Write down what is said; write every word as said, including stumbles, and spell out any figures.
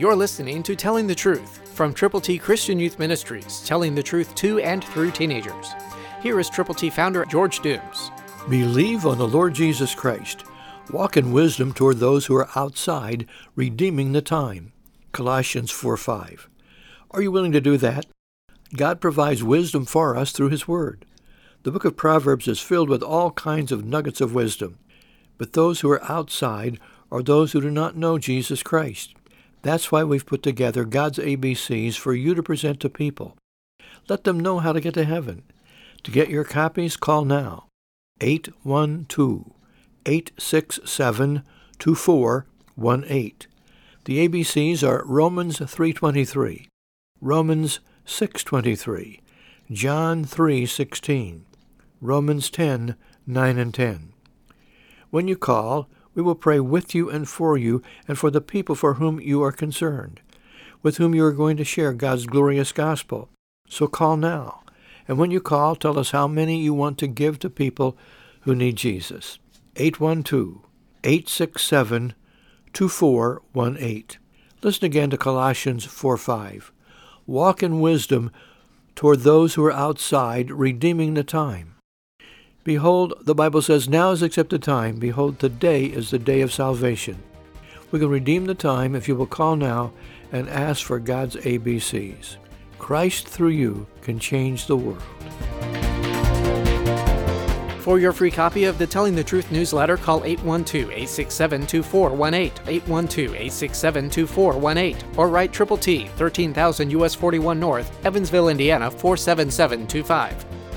You're listening to Telling the Truth from Triple T Christian Youth Ministries, telling the truth to and through teenagers. Here is Triple T founder George Dooms. Believe on the Lord Jesus Christ. Walk in wisdom toward those who are outside, redeeming the time. Colossians four five. Are you willing to do that? God provides wisdom for us through His Word. The book of Proverbs is filled with all kinds of nuggets of wisdom. But those who are outside are those who do not know Jesus Christ. That's why we've put together God's A B Cs for you to present to people. Let them know how to get to heaven. To get your copies, call now. eight one two, eight six seven, two four one eight. The A B Cs are Romans three twenty-three, Romans six twenty-three, John three sixteen, Romans ten nine and ten. When you call, we will pray with you and for you and for the people for whom you are concerned, with whom you are going to share God's glorious gospel. So call now. And when you call, tell us how many you want to give to people who need Jesus. eight one two, eight six seven, two four one eight. Listen again to Colossians four five. Walk in wisdom toward those who are outside, redeeming the time. Behold, the Bible says, now is accepted time. Behold, today is the day of salvation. We can redeem the time if you will call now and ask for God's A B Cs. Christ through you can change the world. For your free copy of the Telling the Truth newsletter, call eight one two, eight six seven, two four one eight, eight one two, eight six seven, two four one eight, or write Triple T, thirteen thousand U S forty-one North, Evansville, Indiana, four seven seven two five.